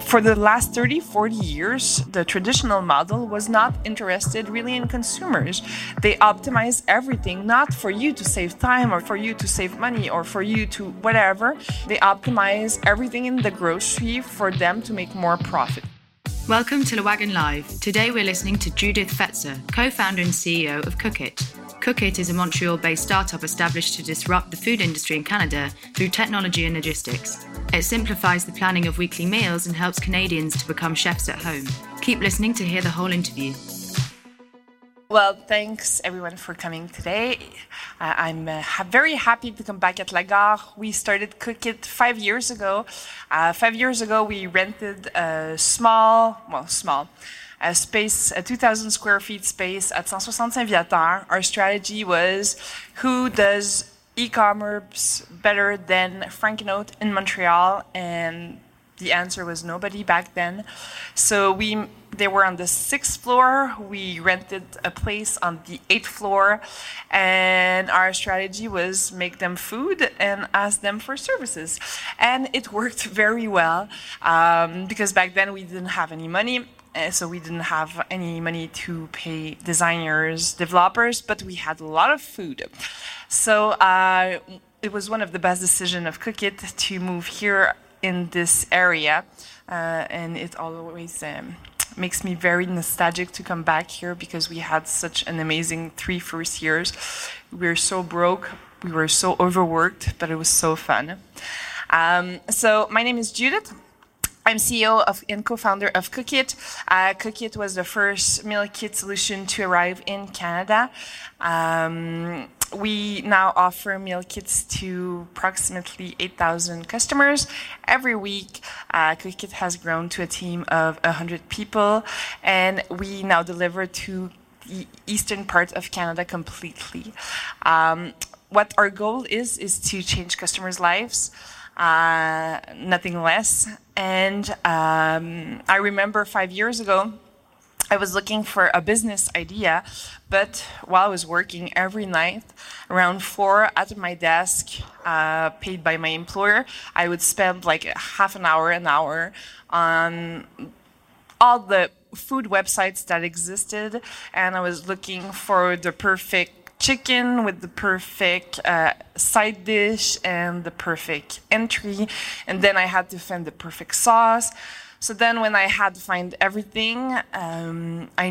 For the last 30, 40 years, the traditional model was not interested really in consumers. They optimized everything, not for you to save time or for you to save money or for you to whatever. They optimize everything in the grocery for them to make more profit. Welcome to Le Wagon Live. Today we're listening to Judith Fetzer, co-founder and CEO of Cookit. Cookit is a Montreal-based startup established to disrupt the food industry in Canada through technology and logistics. It simplifies the planning of weekly meals and helps Canadians to become chefs at home. Keep listening to hear the whole interview. Well, thanks everyone for coming today. I'm very happy to come back at Lagarde. We started Cookit 5 years ago. 5 years ago, we rented a small space, a 2,000 square feet space at 165 Viateur. Our strategy was, who does e-commerce better than Frank And Oak in Montreal? And the answer was nobody back then. So they were on the 6th floor. We rented a place on the 8th floor. And our strategy was make them food and ask them for services. And it worked very well because back then we didn't have any money. So we didn't have any money to pay designers, developers, but we had a lot of food. So it was one of the best decisions of Cookit to move here in this area. And it always makes me very nostalgic to come back here because we had such an amazing three first years. We were so broke, we were so overworked, but it was so fun. So my name is Judith. I'm CEO and co-founder of Cookit. Cookit was the first meal kit solution to arrive in Canada. We now offer meal kits to approximately 8,000 customers every week. Cookit has grown to a team of 100 people, and we now deliver to the eastern part of Canada completely. What our goal is to change customers' lives, nothing less. And I remember 5 years ago, I was looking for a business idea, but while I was working every night, around 4 at my desk, paid by my employer, I would spend like half an hour on all the food websites that existed, and I was looking for the perfect chicken with the perfect side dish and the perfect entry, and then I had to find the perfect sauce. So then when I had to find everything, I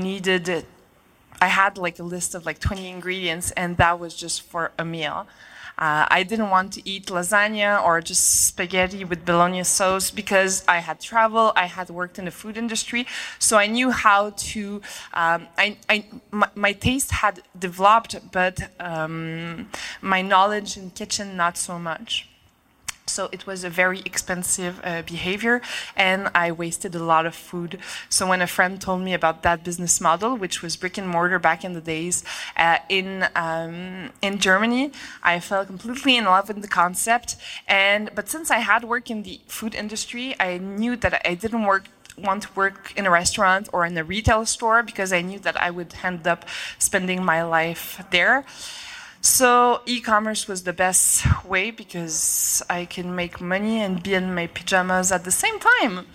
had like a list of like 20 ingredients, and that was just for a meal. I didn't want to eat lasagna or just spaghetti with bologna sauce because I had traveled, I had worked in the food industry, so I knew how to, my taste had developed, but my knowledge in kitchen, not so much. So it was a very expensive behavior, and I wasted a lot of food. So when a friend told me about that business model, which was brick and mortar back in the days in Germany, I fell completely in love with the concept. But since I had worked in the food industry, I knew that I didn't want to work in a restaurant or in a retail store because I knew that I would end up spending my life there. So e-commerce was the best way because I can make money and be in my pajamas at the same time.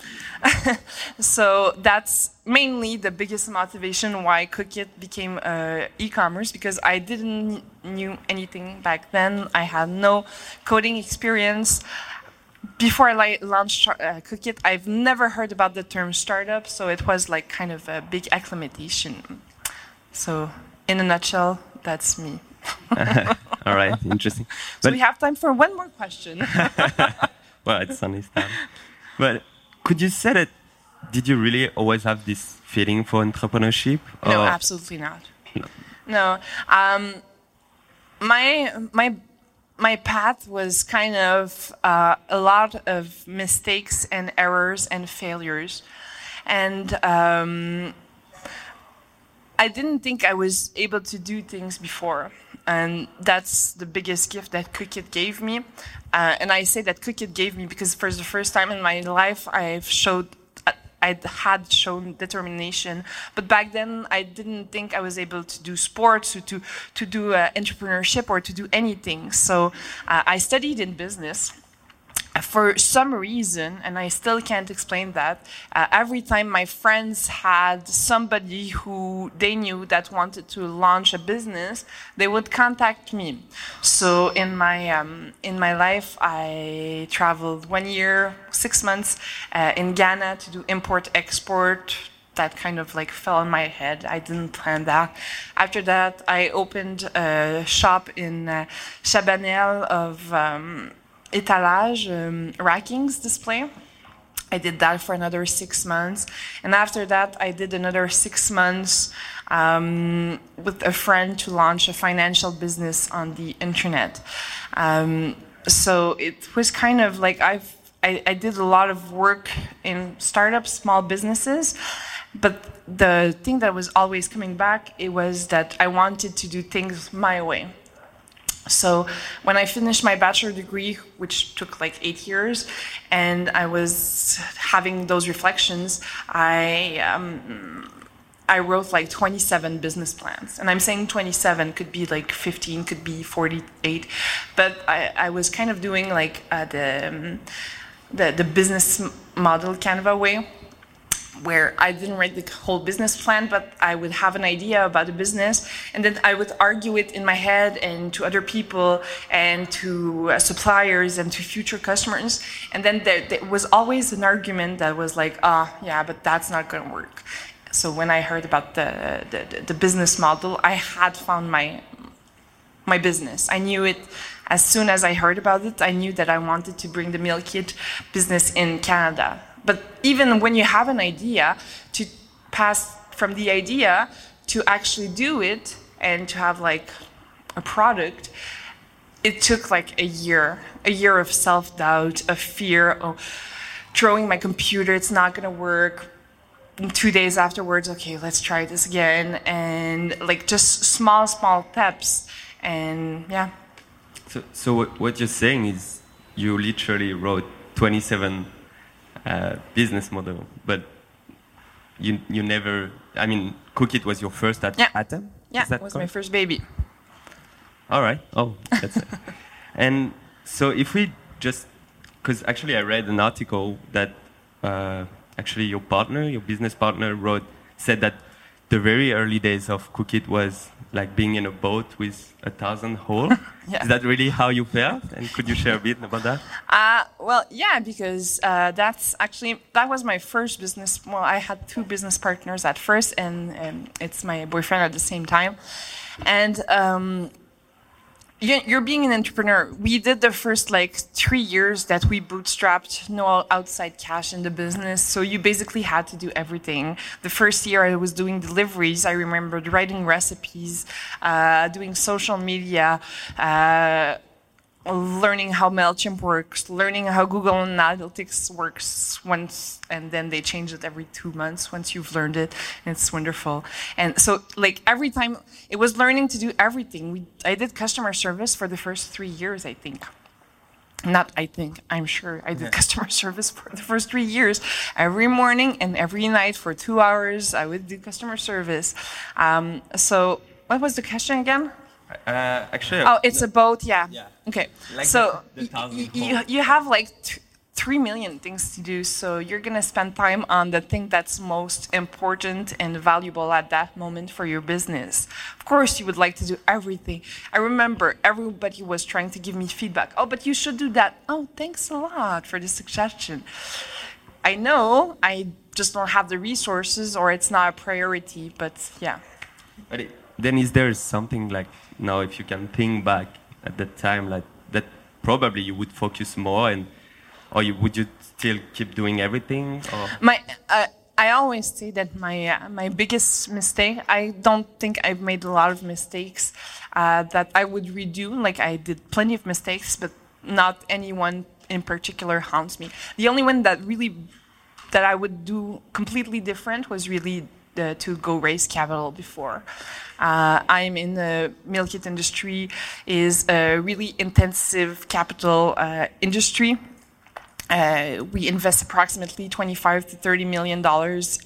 So that's mainly the biggest motivation why Cookit became e-commerce, because I didn't knew anything back then. I had no coding experience. Before I launched Cookit, I've never heard about the term startup, so it was like kind of a big acclimatization. So in a nutshell, that's me. All right, interesting. So we have time for one more question. Well, it's understandable. But could you say that, did you really always have this feeling for entrepreneurship? Or? No, absolutely not. No. My path was kind of a lot of mistakes and errors and failures. And I didn't think I was able to do things before. And that's the biggest gift that Cookit gave me. And I say that Cookit gave me because for the first time in my life, I had shown determination. But back then, I didn't think I was able to do sports, to do entrepreneurship, or to do anything. So I studied in business. for some reason, and I still can't explain that, every time my friends had somebody who they knew that wanted to launch a business, they would contact me. So in my life, I traveled 1 year, 6 months in Ghana to do import-export. That kind of like fell on my head. I didn't plan that. After that, I opened a shop in Chabanel of... étalage, rackings display. I did that for another 6 months. And after that, I did another 6 months with a friend to launch a financial business on the internet. So it was kind of like I did a lot of work in startups, small businesses, but the thing that was always coming back, it was that I wanted to do things my way. So when I finished my bachelor degree, which took like 8 years, and I was having those reflections, I wrote like 27 business plans. And I'm saying 27, could be like 15, could be 48. But I was kind of doing like the business model Canva way, where I didn't write the whole business plan, but I would have an idea about the business, and then I would argue it in my head and to other people and to suppliers and to future customers. And then there was always an argument that was like, yeah, but that's not going to work. So when I heard about the business model, I had found my business. I knew it. As soon as I heard about it, I knew that I wanted to bring the meal kit business in Canada. But even when you have an idea, to pass from the idea to actually do it and to have like a product, it took like a year of self-doubt, of fear, of throwing my computer, it's not going to work. And 2 days afterwards, okay, let's try this again. And like just small steps. And yeah. So what you're saying is you literally wrote 27 business model, but you never, I mean, Cookit was your first attempt? Yeah, it was my first baby. All right. Oh, that's it. And so if we just, because actually I read an article that actually your business partner said that the very early days of Cookit was like being in a boat with 1,000 holes. Yeah. Is that really how you felt? And could you share a bit about that? Well, yeah, because that was my first business. Well, I had two business partners at first, and it's my boyfriend at the same time. And you're being an entrepreneur. We did the first like 3 years that we bootstrapped, no outside cash in the business. So you basically had to do everything. The first year I was doing deliveries. I remember writing recipes, doing social media, learning how MailChimp works, learning how Google Analytics works once, and then they change it every 2 months once you've learned it, and it's wonderful. And so, like, every time, it was learning to do everything. I did customer service for the first 3 years, I think. I'm sure I did customer service for the first 3 years. Every morning and every night for 2 hours, I would do customer service. So, what was the question again? Actually, it's a boat, yeah. Okay, like so you have like 3 million things to do, so you're gonna spend time on the thing that's most important and valuable at that moment for your business. Of course, you would like to do everything. I remember everybody was trying to give me feedback. Oh, but you should do that. Oh, thanks a lot for the suggestion. I know I just don't have the resources, or it's not a priority, but yeah. Then is there something like, now if you can think back at that time, like that probably you would focus more, and or would you still keep doing everything? Or? I always say that my biggest mistake, I don't think I've made a lot of mistakes that I would redo. Like I did plenty of mistakes, but not any one in particular haunts me. The only one that really, that I would do completely different was really to go raise capital before. I'm in the meal kit industry, is a really intensive capital industry. We invest approximately $25 to $30 million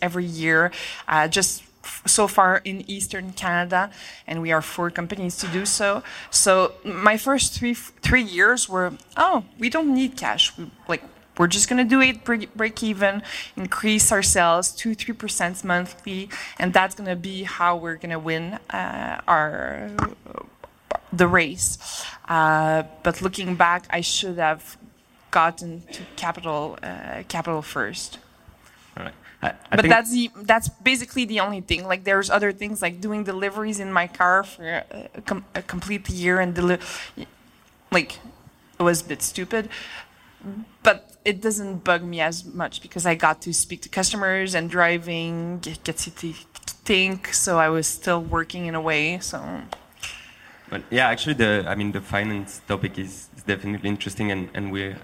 every year just so far in Eastern Canada, and we are 4 companies to do so. So my first three years were, we don't need cash. We're just going to do it, break even, increase our sales 2-3% monthly, and that's going to be how we're going to win the race. But looking back, I should have gotten to capital first. All right. But that's basically the only thing. Like, there's other things like doing deliveries in my car for a complete year, and it was a bit stupid. But it doesn't bug me as much because I got to speak to customers and driving, get to think. So I was still working in a way. So. But yeah, actually, the finance topic is definitely interesting, and we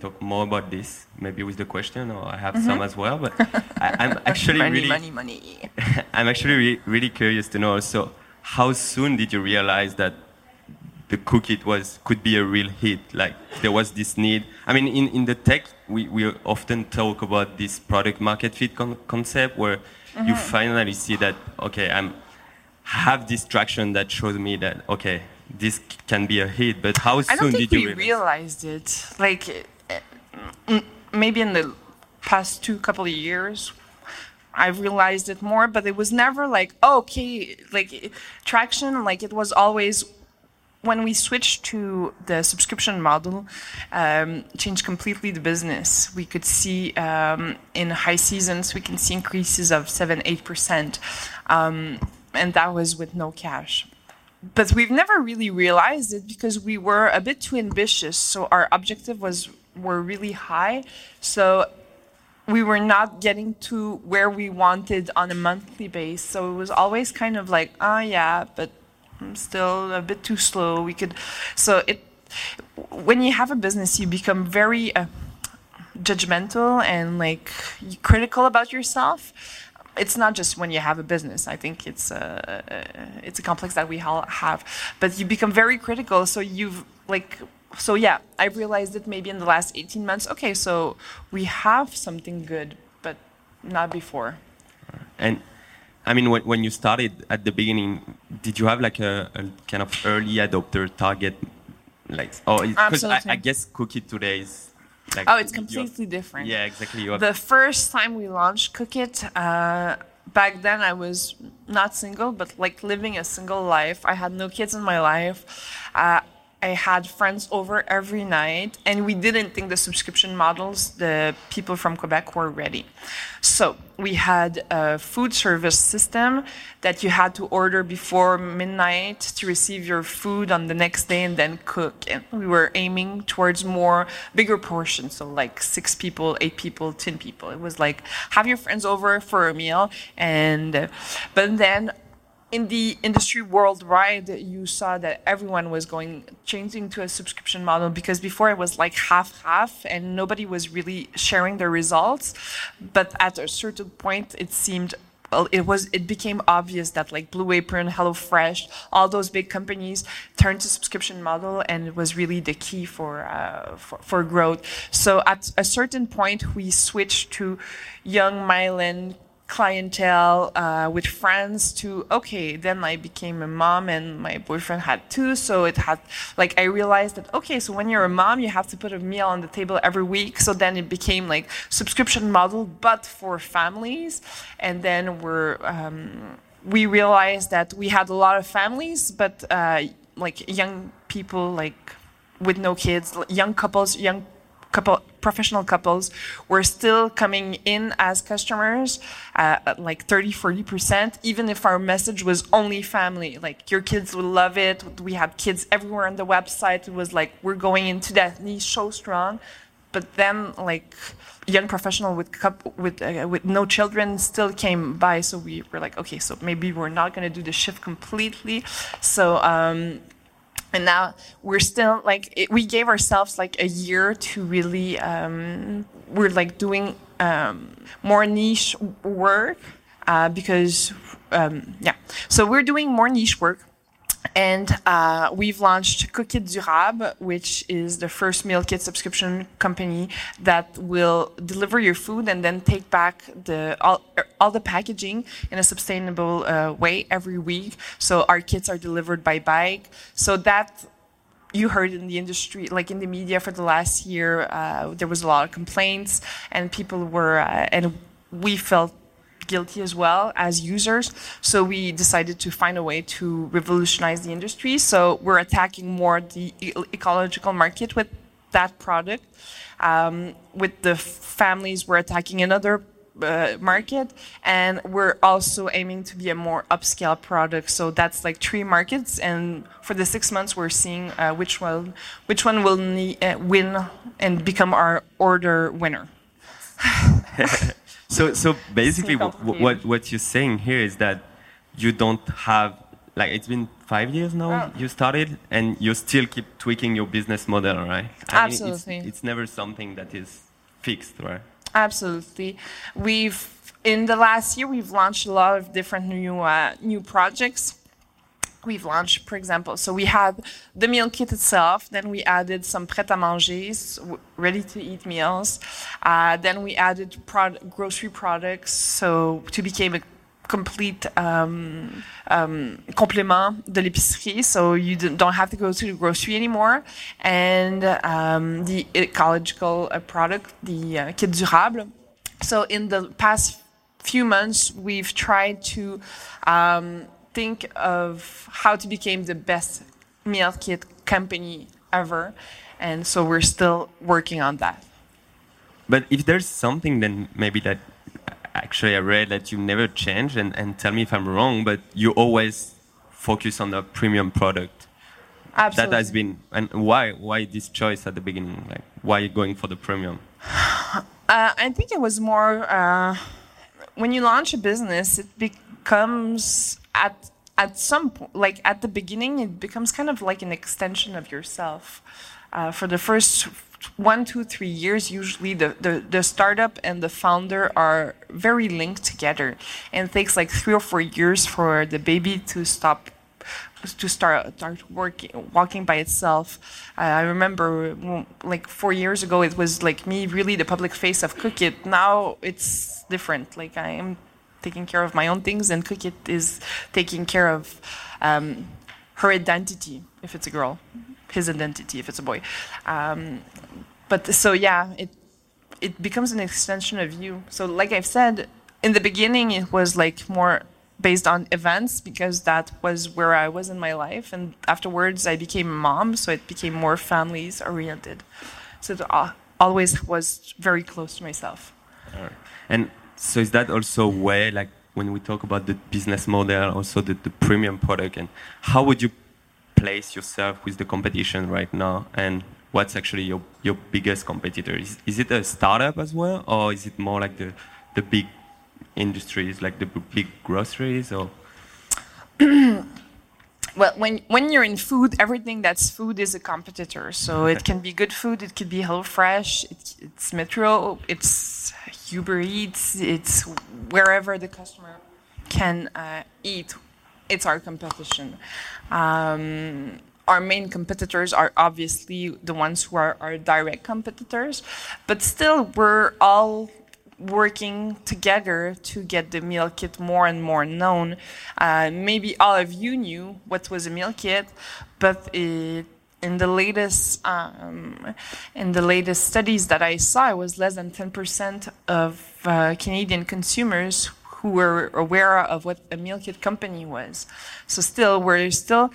talk more about this maybe with the question, or I have some as well. But I'm actually money. I'm actually really curious to know. So, how soon did you realize that the Cookit could be a real hit? Like, there was this need. I mean, in the tech, we often talk about this product market fit concept where you finally see that have this traction that shows me that, okay, this can be a hit, but how soon did you realize it? Like, maybe in the past couple of years, I've realized it more, but it was never traction. Like, it was always when we switched to the subscription model, changed completely the business. We could see in high seasons, we can see increases of 7-8%. And that was with no cash. But we've never really realized it because we were a bit too ambitious. So our objective were really high. So we were not getting to where we wanted on a monthly base. So it was always kind of like, but I'm still a bit too slow. When you have a business, you become very judgmental and critical about yourself. It's not just when you have a business. I think it's a complex that we all have, but you become very critical. So I realized it maybe in the last 18 months. Okay, so we have something good, but not before. And I mean, when you started at the beginning, did you have a kind of early adopter target? Because I guess Cookit today is. It's completely different. Yeah, exactly. The first time we launched Cookit, back then I was not single, but living a single life. I had no kids in my life. I had friends over every night, and we didn't think the subscription models, the people from Quebec, were ready. So we had a food service system that you had to order before midnight to receive your food on the next day and then cook. And we were aiming towards bigger portions, so 6 people, 8 people, 10 people. It was have your friends over for a meal, but then in the industry worldwide, you saw that everyone was changing to a subscription model, because before it was half-half and nobody was really sharing their results. But at a certain point, it seemed, it became obvious that Blue Apron, HelloFresh, all those big companies turned to subscription model, and it was really the key for growth. So at a certain point, we switched to young Mylan clientele with friends to then I became a mom, and my boyfriend had 2, so it had I realized that so when you're a mom, you have to put a meal on the table every week. So then it became subscription model, but for families. And then we realized that we had a lot of families, but young people with no kids, young professional couples were still coming in as customers, 30-40%, even if our message was only family. Your kids will love it. We had kids everywhere on the website. It was we're going into that niche so strong. But then young professional with no children still came by. So we were so maybe we're not going to do the shift completely. So. And now we're still we gave ourselves a year to really we're doing more niche work because so we're doing more niche work. And we've launched Cookit Durable, which is the first meal kit subscription company that will deliver your food and then take back the all the packaging in a sustainable way every week. So our kits are delivered by bike. So that you heard in the industry, like in the media for the last year, there was a lot of complaints, and people were, and we felt guilty as well as users. So we decided to find a way to revolutionize the industry. So we're attacking more the ecological market with that product. With the families, we're attacking another market, and we're also aiming to be a more upscale product. So that's like three markets, and for the 6 months, we're seeing which one will win and become our order winner. So basically, what you're saying here is that you don't have, like, it's been 5 years now you started, and you still keep tweaking your business model, right? Absolutely. It's never something that is fixed, right? Absolutely. In the last year, we've launched a lot of different new projects. We've launched, for example, so we had the meal kit itself, then we added some prêt-à-manger, ready-to-eat meals, then we added grocery products, so to become a complete complement de l'épicerie, so you don't have to go to the grocery anymore, and the ecological product, the kit durable. So in the past few months, we've tried to think of how to become the best meal kit company ever. And so we're still working on that. But if there's something, then maybe that actually I read that you never change, and tell me if I'm wrong, but you always focus on the premium product. Absolutely. That has been, and why this choice at the beginning? Like, why are you going for the premium? I think it was more, when you launch a business, it becomes at some point, like at the beginning, it becomes kind of like an extension of yourself. For the first 1, 2, 3 years, usually the startup and the founder are very linked together, and it takes like 3 or 4 years for the baby to start walking by itself. I remember, like 4 years ago, it was like me, really the public face of Cookit. Now it's different. Like I am taking care of my own things, and Cookit is taking care of her identity, if it's a girl, his identity, if it's a boy. But so, yeah, it becomes an extension of you. So like I've said, in the beginning, it was like more based on events, because that was where I was in my life. And afterwards, I became a mom, so it became more families oriented. So it always was very close to myself. All right. So is that also where, like, when we talk about the business model, also the premium product, and how would you place yourself with the competition right now? And what's actually your biggest competitor? Is it a startup as well, or is it more like the big industries, like the big groceries? Or well, when you're in food, everything that's food is a competitor. So it can be good food, it could be HelloFresh, it's Metro, it's Uber Eats, it's wherever the customer can eat. It's our competition. Our main competitors are obviously the ones who are our direct competitors, but still we're all working together to get the meal kit more and more known. Maybe all of you knew what was a meal kit, but in the latest studies that I saw, it was less than 10% of Canadian consumers who were aware of what a meal kit company was. So still, we're still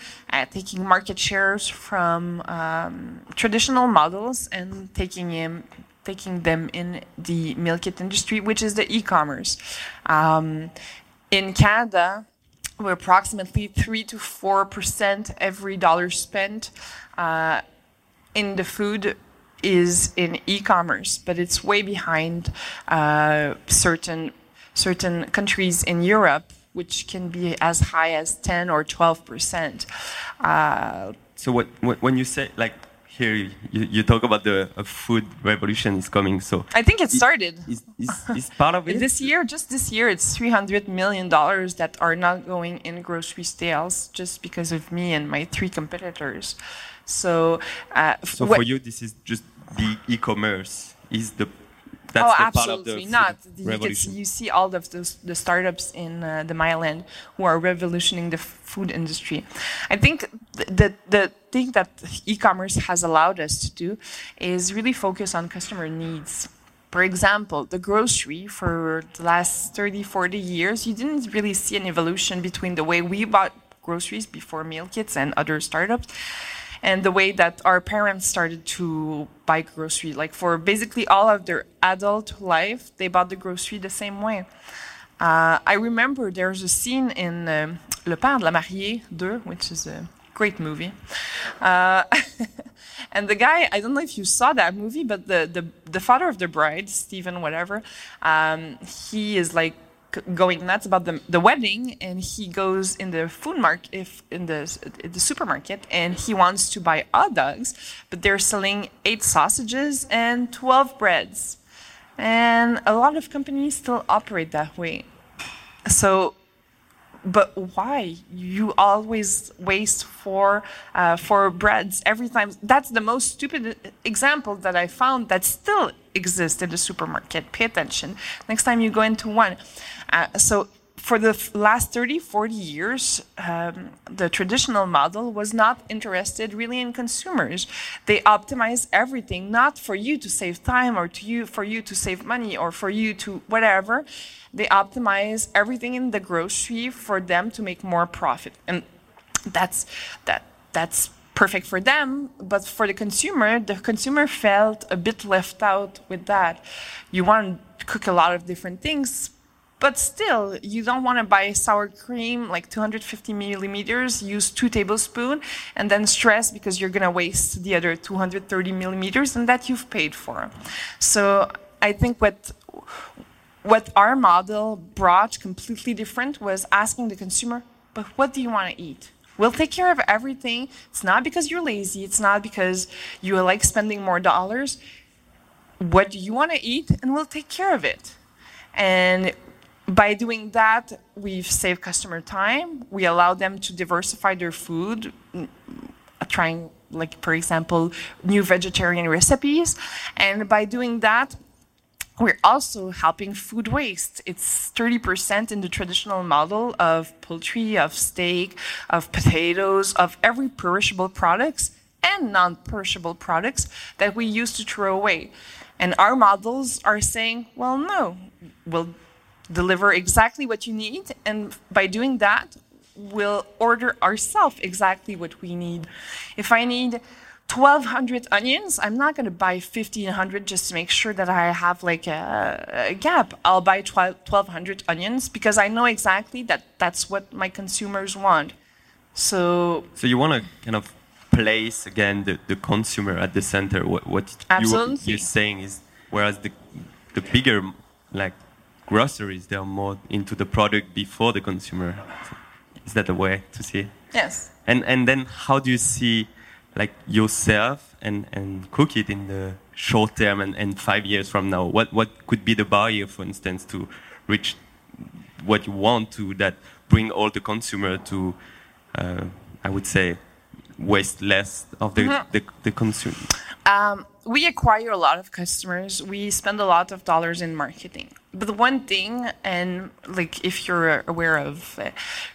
taking market shares from traditional models and taking them in the meal kit industry, which is the e-commerce. In Canada, we're approximately 3% to 4% every dollar spent in the food is in e-commerce, but it's way behind certain countries in Europe, which can be as high as 10 or 12%. So when you say, like, here you talk about the food revolution is coming. So I think it started. Is part of it? This year, just this year, it's $300 million that are not going in grocery sales just because of me and my three competitors. So, for you, this is just the e-commerce is the. That's oh, absolutely not. You see all of the startups in the mainland who are revolutionizing the food industry. I think the thing that e-commerce has allowed us to do is really focus on customer needs. For example, the grocery for the last 30, 40 years, you didn't really see an evolution between the way we bought groceries before meal kits and other startups and the way that our parents started to buy grocery. Like for basically all of their adult life, they bought the grocery the same way. I remember there's a scene in Le Père de la Mariée 2, which is a great movie. And the guy, I don't know if you saw that movie, but the father of the bride, Stephen whatever, he is like, going nuts about the wedding, and he goes in the food market, in the supermarket, and he wants to buy hot dogs, but they're selling 8 sausages and 12 breads, and a lot of companies still operate that way. So, but why you always waste for breads every time? That's the most stupid example that I found that still exists in the supermarket. Pay attention next time you go into one. So for the last 30, 40 years, the traditional model was not interested really in consumers. They optimize everything, not for you to save time or for you to save money or for you to whatever. They optimize everything in the grocery for them to make more profit. And that's perfect for them, but for the consumer felt a bit left out with that. You want to cook a lot of different things, but still, you don't want to buy sour cream, like 250 milliliters, use 2 tablespoons, and then stress because you're going to waste the other 230 milliliters and that you've paid for. So I think what our model brought completely different was asking the consumer, but what do you want to eat? We'll take care of everything. It's not because you're lazy. It's not because you like spending more dollars. What do you want to eat? And we'll take care of it. And by doing that, we've saved customer time. We allow them to diversify their food, trying, like, for example, new vegetarian recipes. And by doing that, we're also helping food waste. It's 30% in the traditional model of poultry, of steak, of potatoes, of every perishable products and non-perishable products that we used to throw away. And our models are saying, well, no, we'll deliver exactly what you need, and by doing that, we'll order ourselves exactly what we need. If I need 1,200 onions, I'm not going to buy 1,500 just to make sure that I have like a gap. I'll buy 1,200 onions because I know exactly that that's what my consumers want. So you want to kind of place again the consumer at the center. What you're saying is, whereas the bigger like groceries, they are more into the product before the consumer. Is that the way to see it? Yes. And then how do you see like yourself and Cookit in the short term and 5 years from now? What could be the barrier, for instance, to reach what you want to that bring all the consumer to, I would say, waste less of the consumer? We acquire a lot of customers. We spend a lot of dollars in marketing. But the one thing, and like if you're aware of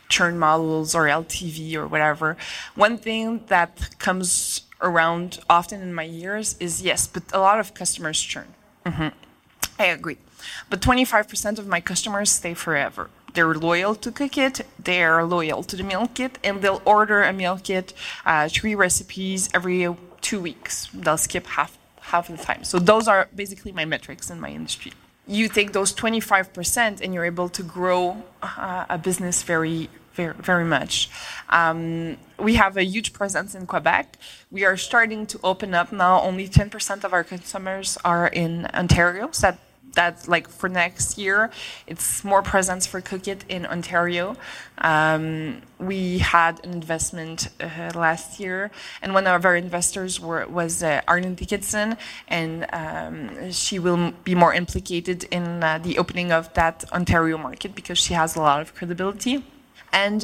churn models or LTV or whatever, one thing that comes around often in my ears is, yes, but a lot of customers churn. Mm-hmm. I agree. But 25% of my customers stay forever. They're loyal to Cookit, they're loyal to the meal kit, and they'll order a meal kit, 3 recipes every 2 weeks. They'll skip half of the time. So those are basically my metrics in my industry. You take those 25% and you're able to grow a business very, very, very much. We have a huge presence in Quebec. We are starting to open up now. Only 10% of our customers are in Ontario. So that that's like for next year, it's more presence for Cookit in Ontario. We had an investment last year, and one of our investors was Arlene Dickinson, and she will be more implicated in the opening of that Ontario market because she has a lot of credibility. And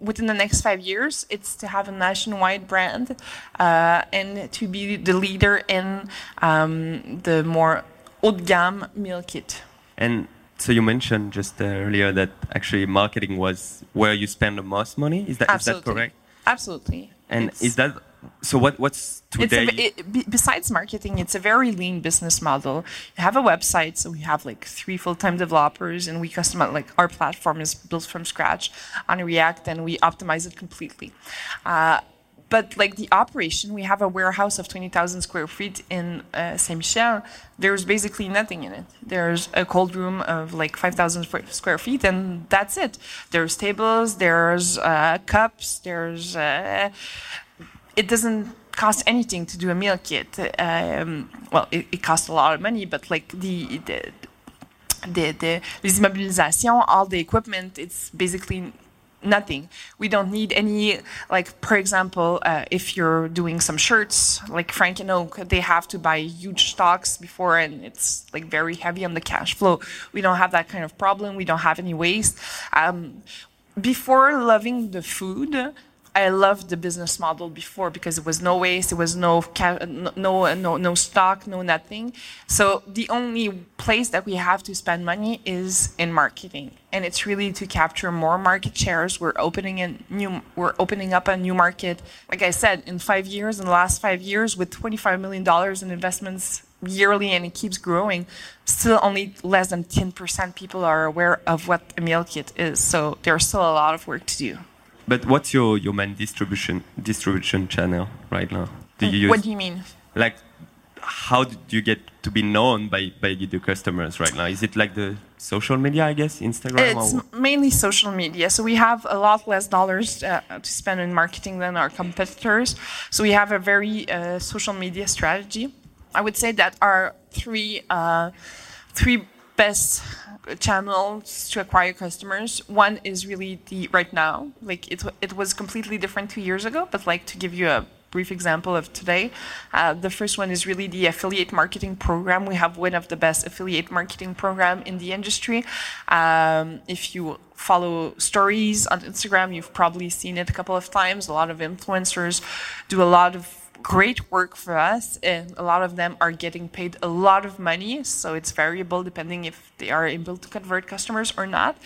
within the next 5 years, it's to have a nationwide brand and to be the leader in the more haut-de-gamme meal kit. And so you mentioned just earlier that actually marketing was where you spend the most money. Is that correct? Absolutely. And it's, is that so? What's today? Besides marketing, it's a very lean business model. You have a website, so we have like 3 full-time developers, and we customize, like our platform is built from scratch on React, and we optimize it completely. But like the operation, we have a warehouse of 20,000 square feet in Saint-Michel. There's basically nothing in it. There's a cold room of like 5,000 square feet, and that's it. There's tables, there's cups, there's... It doesn't cost anything to do a meal kit. It costs a lot of money, but like the les immobilisations, all the equipment, it's basically... nothing. We don't need any, like, for example, if you're doing some shirts, like Frank and Oak, they have to buy huge stocks before, and it's, like, very heavy on the cash flow. We don't have that kind of problem. We don't have any waste. Before loving the food, I loved the business model before because it was no waste, it was no stock, no nothing. So the only place that we have to spend money is in marketing. And it's really to capture more market shares. We're opening up a new market. Like I said, in the last five years, with $25 million in investments yearly, and it keeps growing, still only less than 10% people are aware of what a meal kit is. So there's still a lot of work to do. But what's your main distribution channel right now? Do you use? What do you mean? Like, how do you get to be known by the customers right now? Is it like the social media, I guess, Instagram? It's mainly social media. So we have a lot less dollars to spend in marketing than our competitors. So we have a very social media strategy. I would say that our three best channels to acquire customers. One is really the right now. Like it was completely different 2 years ago, but like to give you a brief example of today, the first one is really the affiliate marketing program. We have one of the best affiliate marketing program in the industry. If you follow stories on Instagram, you've probably seen it a couple of times. A lot of influencers do a lot of great work for us, and a lot of them are getting paid a lot of money, so it's variable depending if they are able to convert customers or not,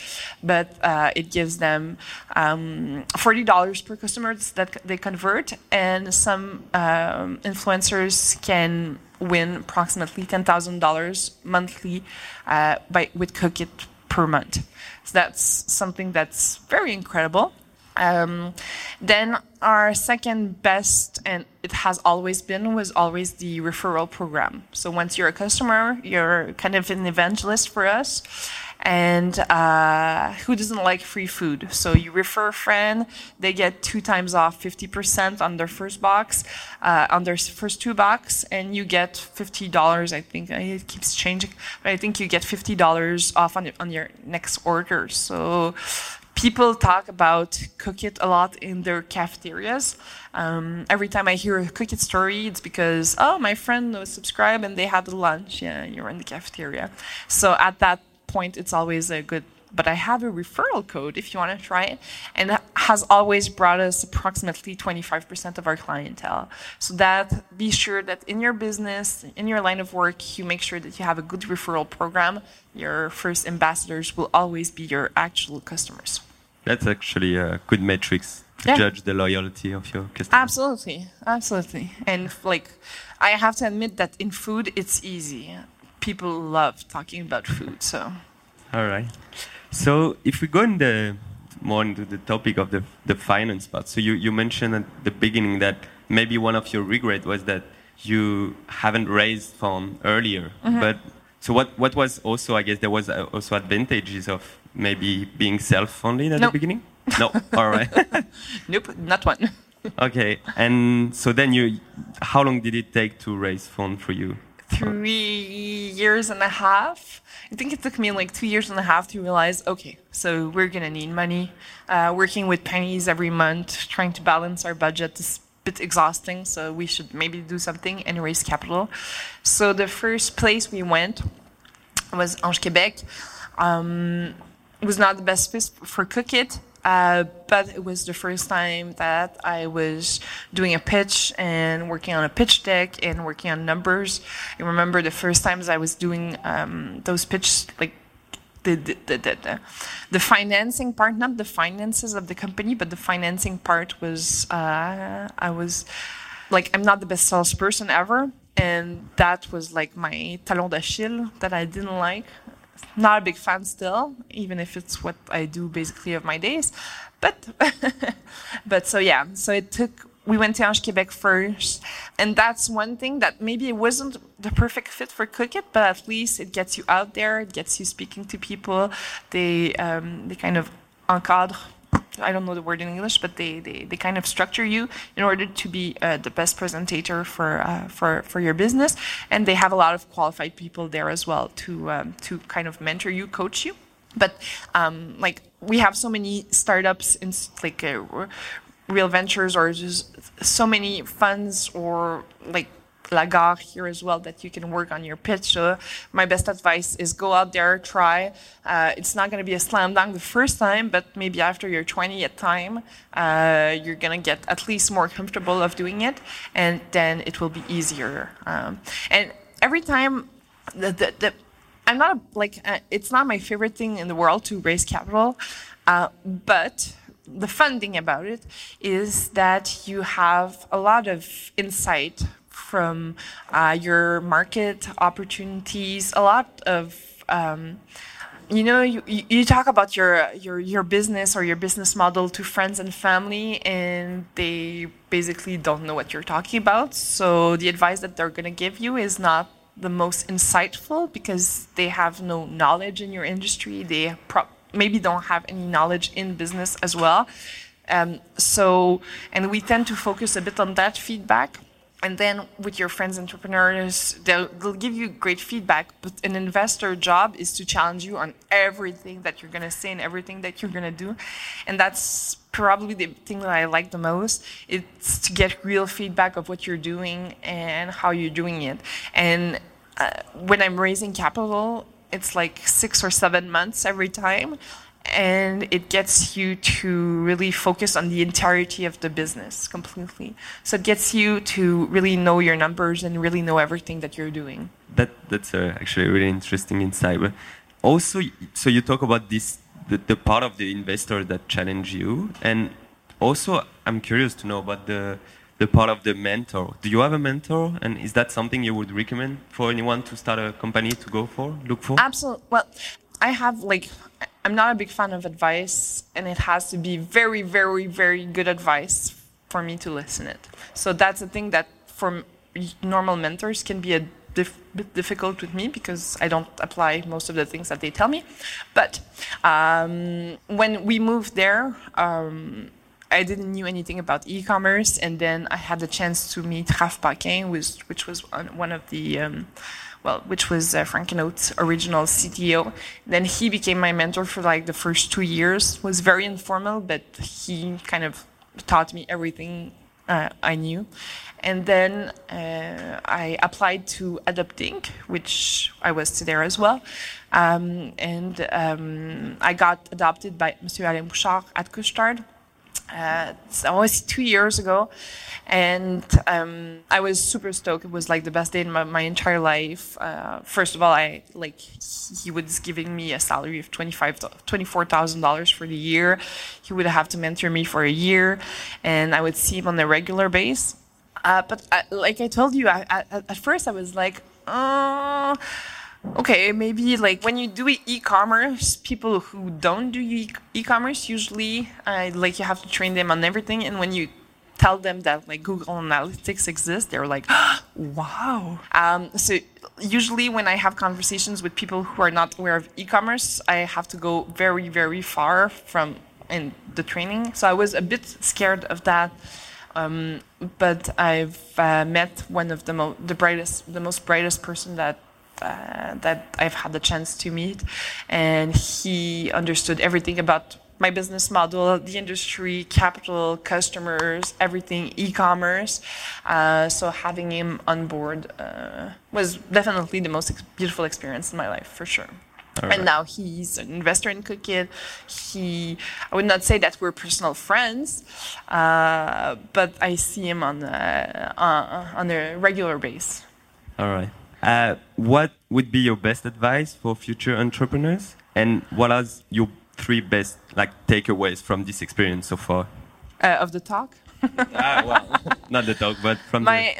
but it gives them $40 per customer that they convert, and some influencers can win approximately $10,000 monthly with Cookit per month. So that's something that's very incredible. Then our second best, and it has always been, was always the referral program. So once you're a customer, you're kind of an evangelist for us. And who doesn't like free food? So you refer a friend, they get 2 times off 50% on their first box, on their first 2 boxes, and you get $50, I think. It keeps changing, but I think you get $50 off on your next order. So... people talk about Cookit a lot in their cafeterias. Every time I hear a Cookit story, it's because, oh, my friend was subscribed and they had lunch. Yeah, you're in the cafeteria. So at that point, it's always a good... But I have a referral code if you want to try it. And that has always brought us approximately 25% of our clientele. So that be sure that in your business, in your line of work, you make sure that you have a good referral program. Your first ambassadors will always be your actual customers. That's actually a good metrics to judge the loyalty of your customers. Absolutely. And like, I have to admit that in food, it's easy. People love talking about food, so... All right. So if we go more into the topic of the finance part, so you mentioned at the beginning that maybe one of your regrets was that you haven't raised funds earlier. Mm-hmm. But so what was also, I guess, there was also advantages of maybe being self-funded at the beginning? No. All right. Nope, not one. Okay. And so then how long did it take to raise funds for you? 3.5 years. I think it took me like 2.5 years to realize, okay, so we're going to need money. Working with pennies every month, trying to balance our budget is a bit exhausting, so we should maybe do something and raise capital. So the first place we went was Ange Québec. It was not the best place for Cookit, but it was the first time that I was doing a pitch and working on a pitch deck and working on numbers. I remember the first times I was doing those pitches, like the financing part, not the finances of the company, but the financing part was, I was like, I'm not the best salesperson ever. And that was like my talon d'Achille that I didn't like. Not a big fan still, even if it's what I do basically of my days. But so yeah, so it took, we went to Ange Québec first. And that's one thing that maybe it wasn't the perfect fit for Cookit, but at least it gets you out there. It gets you speaking to people. They kind of encadre, I don't know the word in English, but they kind of structure you in order to be the best presentator for your business, and they have a lot of qualified people there as well to kind of mentor you, coach you. But like we have so many startups in like real ventures or just so many funds or like Lagarde here as well that you can work on your pitch. My best advice is go out there, try. It's not going to be a slam dunk the first time, but maybe after your 20th time, you're going to get at least more comfortable of doing it, and then it will be easier. And every time, I'm not it's not my favorite thing in the world to raise capital, but the fun thing about it is that you have a lot of insight from your market opportunities, a lot of, you talk about your business or your business model to friends and family, and they basically don't know what you're talking about. So the advice that they're going to give you is not the most insightful because they have no knowledge in your industry. They maybe don't have any knowledge in business as well. And we tend to focus a bit on that feedback. And then with your friends, entrepreneurs, they'll give you great feedback. But an investor job is to challenge you on everything that you're going to say and everything that you're going to do. And that's probably the thing that I like the most. It's to get real feedback of what you're doing and how you're doing it. And when I'm raising capital, it's like 6 or 7 months every time. And it gets you to really focus on the entirety of the business completely. So it gets you to really know your numbers and really know everything that you're doing. That's actually a really interesting insight. But also, so you talk about this, the part of the investor that challenge you. And also, I'm curious to know about the part of the mentor. Do you have a mentor? And is that something you would recommend for anyone to start a company to go for, look for? Absolutely. Well, I have I'm not a big fan of advice, and it has to be very, very, very good advice for me to listen it. So that's a thing that for normal mentors can be a bit difficult with me because I don't apply most of the things that they tell me. But when we moved there, I didn't knew anything about e-commerce, and then I had the chance to meet Raf Paquin, which was one of the... which was Frank And Oak's original CTO. Then he became my mentor for like the first 2 years. It was very informal, but he kind of taught me everything I knew. And then I applied to Adopt Inc., which I was there as well. I got adopted by Monsieur Alain Bouchard at Custard. It's almost 2 years ago, and I was super stoked. It was like the best day in my entire life. First of all, he was giving me a salary of $24,000 for the year. He would have to mentor me for a year, and I would see him on a regular basis. But I told you, at first I was like, okay, maybe like when you do e-commerce, people who don't do e-commerce usually you have to train them on everything, and when you tell them that like Google Analytics exists, they're like, wow. So usually when I have conversations with people who are not aware of e-commerce, I have to go very, very far from in the training. So I was a bit scared of that. But I've met one of the most brightest person that I've had the chance to meet, and he understood everything about my business model, the industry, capital, customers, everything, e-commerce. So having him on board was definitely the most beautiful experience in my life, for sure. All right. And now he's an investor in Cookit. I would not say that we're personal friends, but I see him on a regular basis. All right. What would be your best advice for future entrepreneurs? And what are your three best takeaways from this experience so far? Of the talk? Well, not the talk, but from my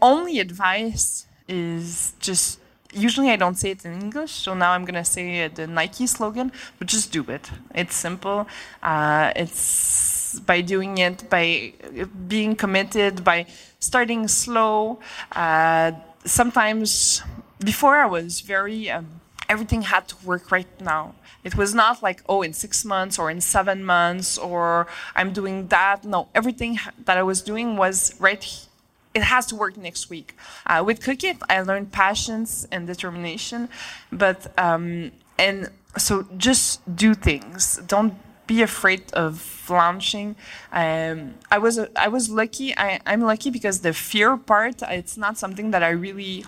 only advice is just... Usually I don't say it in English, so now I'm going to say the Nike slogan, but just do it. It's simple. It's by doing it, by being committed, by starting slow. Sometimes before I was very... everything had to work right now. It was not like, oh, in 6 months or in 7 months or I'm doing that. No, everything that I was doing was right here. It has to work next week. With Cookit, I learned patience and determination. But and so just do things. Don't be afraid of launching. I was lucky. I'm lucky because the fear part, it's not something that I really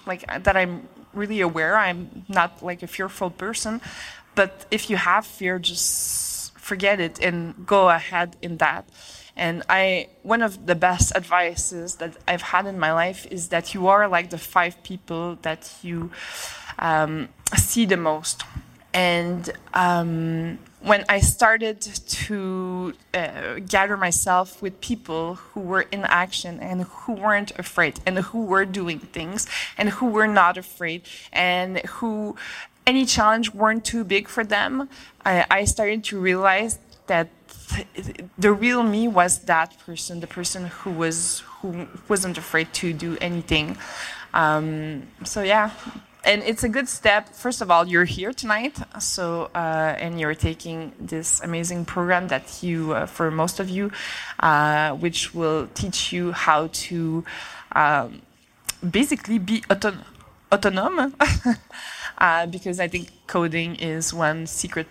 that I'm really aware. I'm not a fearful person. But if you have fear, just forget it and go ahead in that. And one of the best advices that I've had in my life is that you are like the 5 people that you see the most. And when I started to gather myself with people who were in action and who weren't afraid and who were doing things and who were not afraid and who any challenge weren't too big for them, I started to realize that the real me was that person, the person who wasn't afraid to do anything. So yeah, and it's a good step. First of all, you're here tonight, so and you're taking this amazing program that you, for most of you, which will teach you how to basically be autonome. Because I think coding is one secret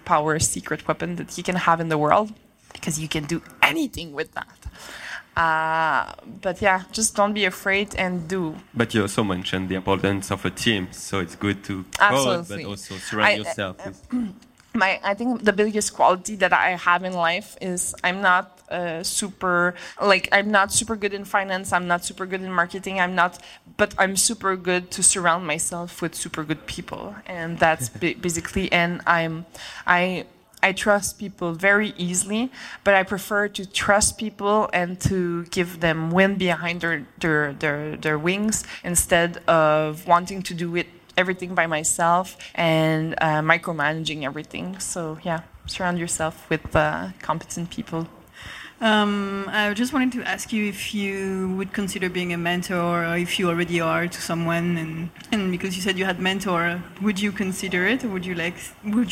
weapon that you can have in the world, because you can do anything with that. But yeah, just don't be afraid and do. But you also mentioned the importance of a team, so it's good to code, but also surround yourself. I think the biggest quality that I have in life is I'm not I'm not super good in finance. I'm not super good in marketing. But I'm super good to surround myself with super good people. And that's basically, and I trust people very easily, but I prefer to trust people and to give them wind behind their wings instead of wanting to do it everything by myself and micromanaging everything. So yeah, surround yourself with competent people. I just wanted to ask you if you would consider being a mentor, or if you already are to someone, and because you said you had mentor, would you consider it, or would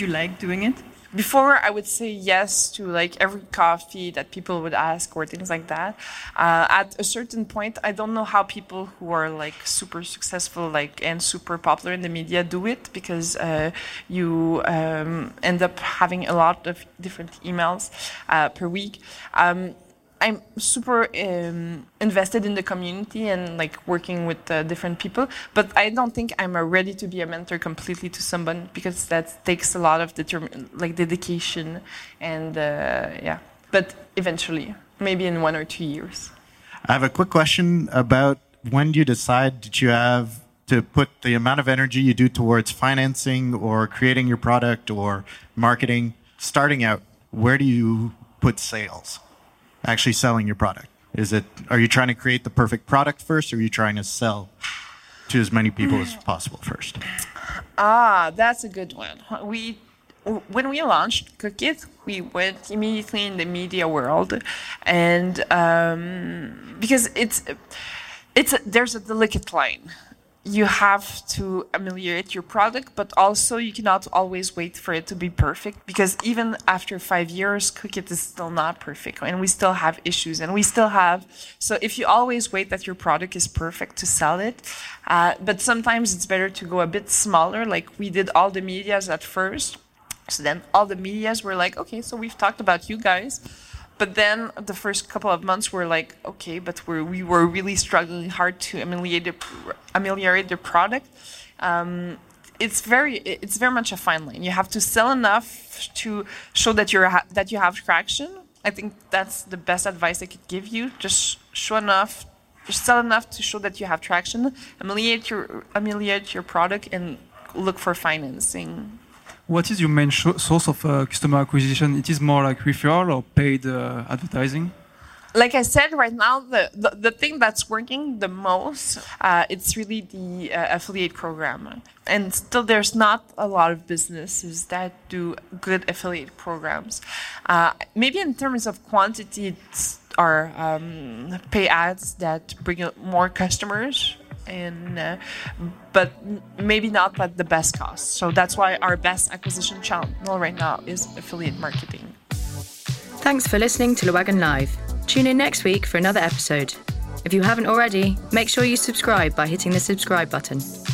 you like doing it? Before, I would say yes to every coffee that people would ask or things like that. At a certain point, I don't know how people who are super successful and super popular in the media do it, because you end up having a lot of different emails per week. I'm super invested in the community and working with different people, but I don't think I'm ready to be a mentor completely to someone, because that takes a lot of dedication and yeah. But eventually, maybe in 1 or 2 years. I have a quick question about when do you decide that you have to put the amount of energy you do towards financing or creating your product or marketing starting out? Where do you put sales? Actually selling your product? Are you trying to create the perfect product first, or are you trying to sell to as many people as possible first? That's a good one. When we launched Cookit, we went immediately in the media world, and because there's a delicate line. you have to ameliorate your product, but also you cannot always wait for it to be perfect, because even after 5 years, Cookit is still not perfect, and we still have issues, and we still have. So if you always wait that your product is perfect to sell it, but sometimes it's better to go a bit smaller, like we did all the medias at first. So then all the medias were like, okay, so we've talked about you guys. But then the first couple of months were like, okay, but we were really struggling hard to ameliorate the product. It's very much a fine line. You have to sell enough to show that you have traction. I think that's the best advice I could give you. Just show enough, just sell enough to show that you have traction. Ameliorate your product and look for financing. What is your main source of customer acquisition? It is more like referral or paid advertising? Like I said, right now, the thing that's working the most, it's really the affiliate program. And still, there's not a lot of businesses that do good affiliate programs. Maybe in terms of quantity, are pay ads that bring more customers, but maybe not at the best cost. So that's why our best acquisition channel right now is affiliate marketing. Thanks for listening to Le Wagon Live. Tune in next week for another episode. If you haven't already, make sure you subscribe by hitting the subscribe button.